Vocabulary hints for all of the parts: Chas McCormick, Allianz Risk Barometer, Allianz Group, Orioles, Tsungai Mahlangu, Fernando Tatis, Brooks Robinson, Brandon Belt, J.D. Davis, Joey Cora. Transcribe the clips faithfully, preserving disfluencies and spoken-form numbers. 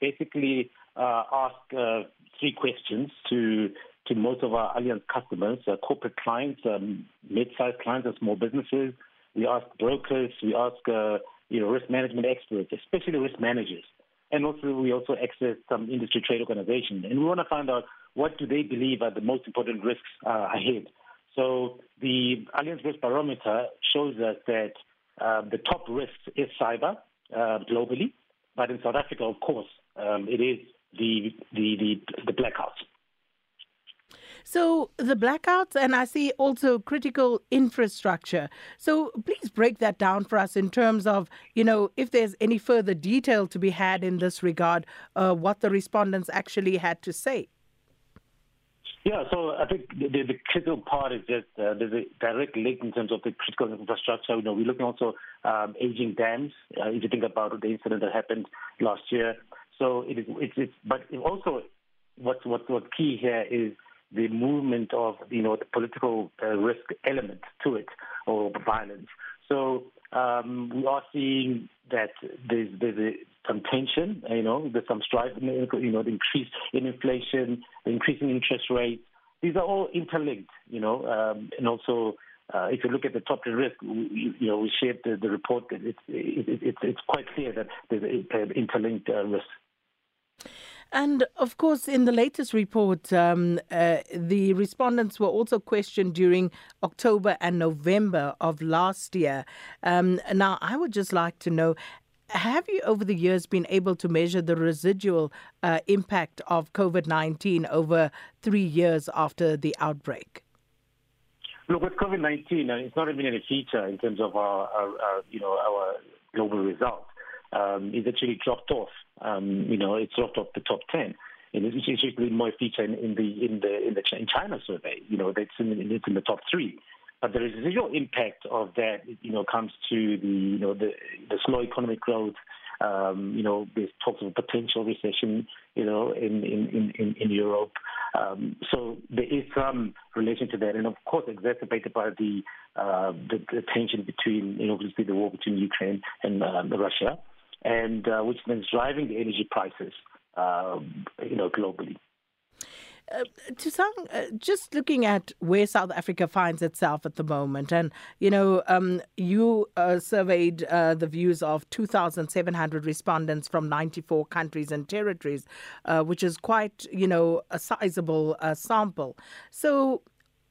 we basically uh, ask uh, three questions to to most of our Allianz customers, uh, corporate clients, um, mid-sized clients and small businesses. We ask brokers, we ask uh, you know, risk management experts, especially risk managers. And also, we also access some industry trade organizations. And we want to find out what do they believe are the most important risks uh, ahead. So the Allianz Risk Barometer shows us that uh, the top risk is cyber uh, globally. But in South Africa, of course, um, it is the, the, the, the blackouts. So the blackouts, and I see also critical infrastructure. So please break that down for us in terms of, you know, if there's any further detail to be had in this regard, uh, what the respondents actually had to say. Yeah, so I think the, the, the critical part is just uh, there's a direct link in terms of the critical infrastructure. You know, we're looking also um, aging dams, uh, if you think about the incident that happened last year. So it is, it's, it's, but also what's what, what key here is the movement of, you know, the political uh, risk element to it, or violence. So um, we are seeing that there's, there's a, some tension, you know, there's some strife, you know, the increase in inflation, the increasing interest rates. These are all interlinked, you know, um, and also uh, if you look at the top risk, we, you know, we shared the, the report that it's, it, it's, it's quite clear that there's an interlinked uh, risk. And, of course, in the latest report, um, uh, the respondents were also questioned during October and November of last year. Um, now, I would just like to know, have you over the years been able to measure the residual uh, impact of COVID nineteen over three years after the outbreak? Look, with COVID nineteen, it's not even a feature in terms of our, our, our you know, our global results. Um, it's actually dropped off. Um, you know, it's dropped off the top ten, and it's actually more featured in, in the in the in the in China survey. You know, that's in, it's in the top three. But the residual impact of that, you know, comes to the you know the, the slow economic growth. Um, you know, there's talks of a potential recession, you know, in in in, in Europe. Um, so there is some relation to that, and of course exacerbated by the uh, the, the tension between, you know, obviously the war between Ukraine and um, Russia. And uh, which means driving the energy prices, uh, you know, globally. Uh, Tsungai, uh, just looking at where South Africa finds itself at the moment, and, you know, um, you uh, surveyed uh, the views of two thousand seven hundred respondents from ninety-four countries and territories, uh, which is quite, you know, a sizable uh, sample. So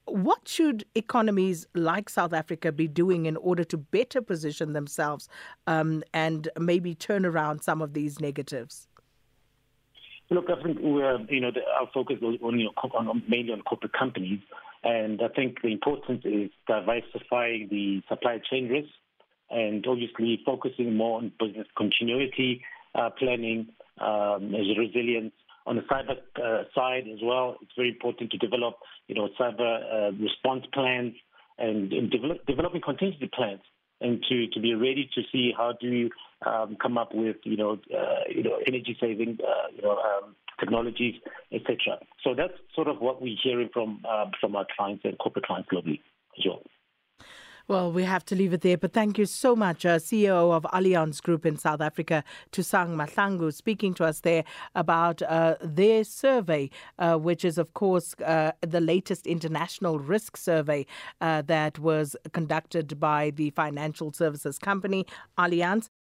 what should economies like South Africa be doing in order to better position themselves um, and maybe turn around some of these negatives? Look, I think we're, you know, the, our focus was only on, on, mainly on corporate companies, and I think the importance is diversifying the supply chain risk and obviously focusing more on business continuity uh, planning, um, as resilience. On the cyber uh, side as well, it's very important to develop, you know, cyber uh, response plans and, and develop, developing contingency plans, and to, to be ready to see how do you um, come up with, you know, uh, you know, energy saving, uh, you know, um, technologies, et cetera. So that's sort of what we're hearing from uh, from our clients and corporate clients globally as well. Well, we have to leave it there, but thank you so much, uh, C E O of Allianz Group in South Africa, Tsungai Mahlangu, speaking to us there about uh, their survey, uh, which is, of course, uh, the latest international risk survey uh, that was conducted by the financial services company Allianz.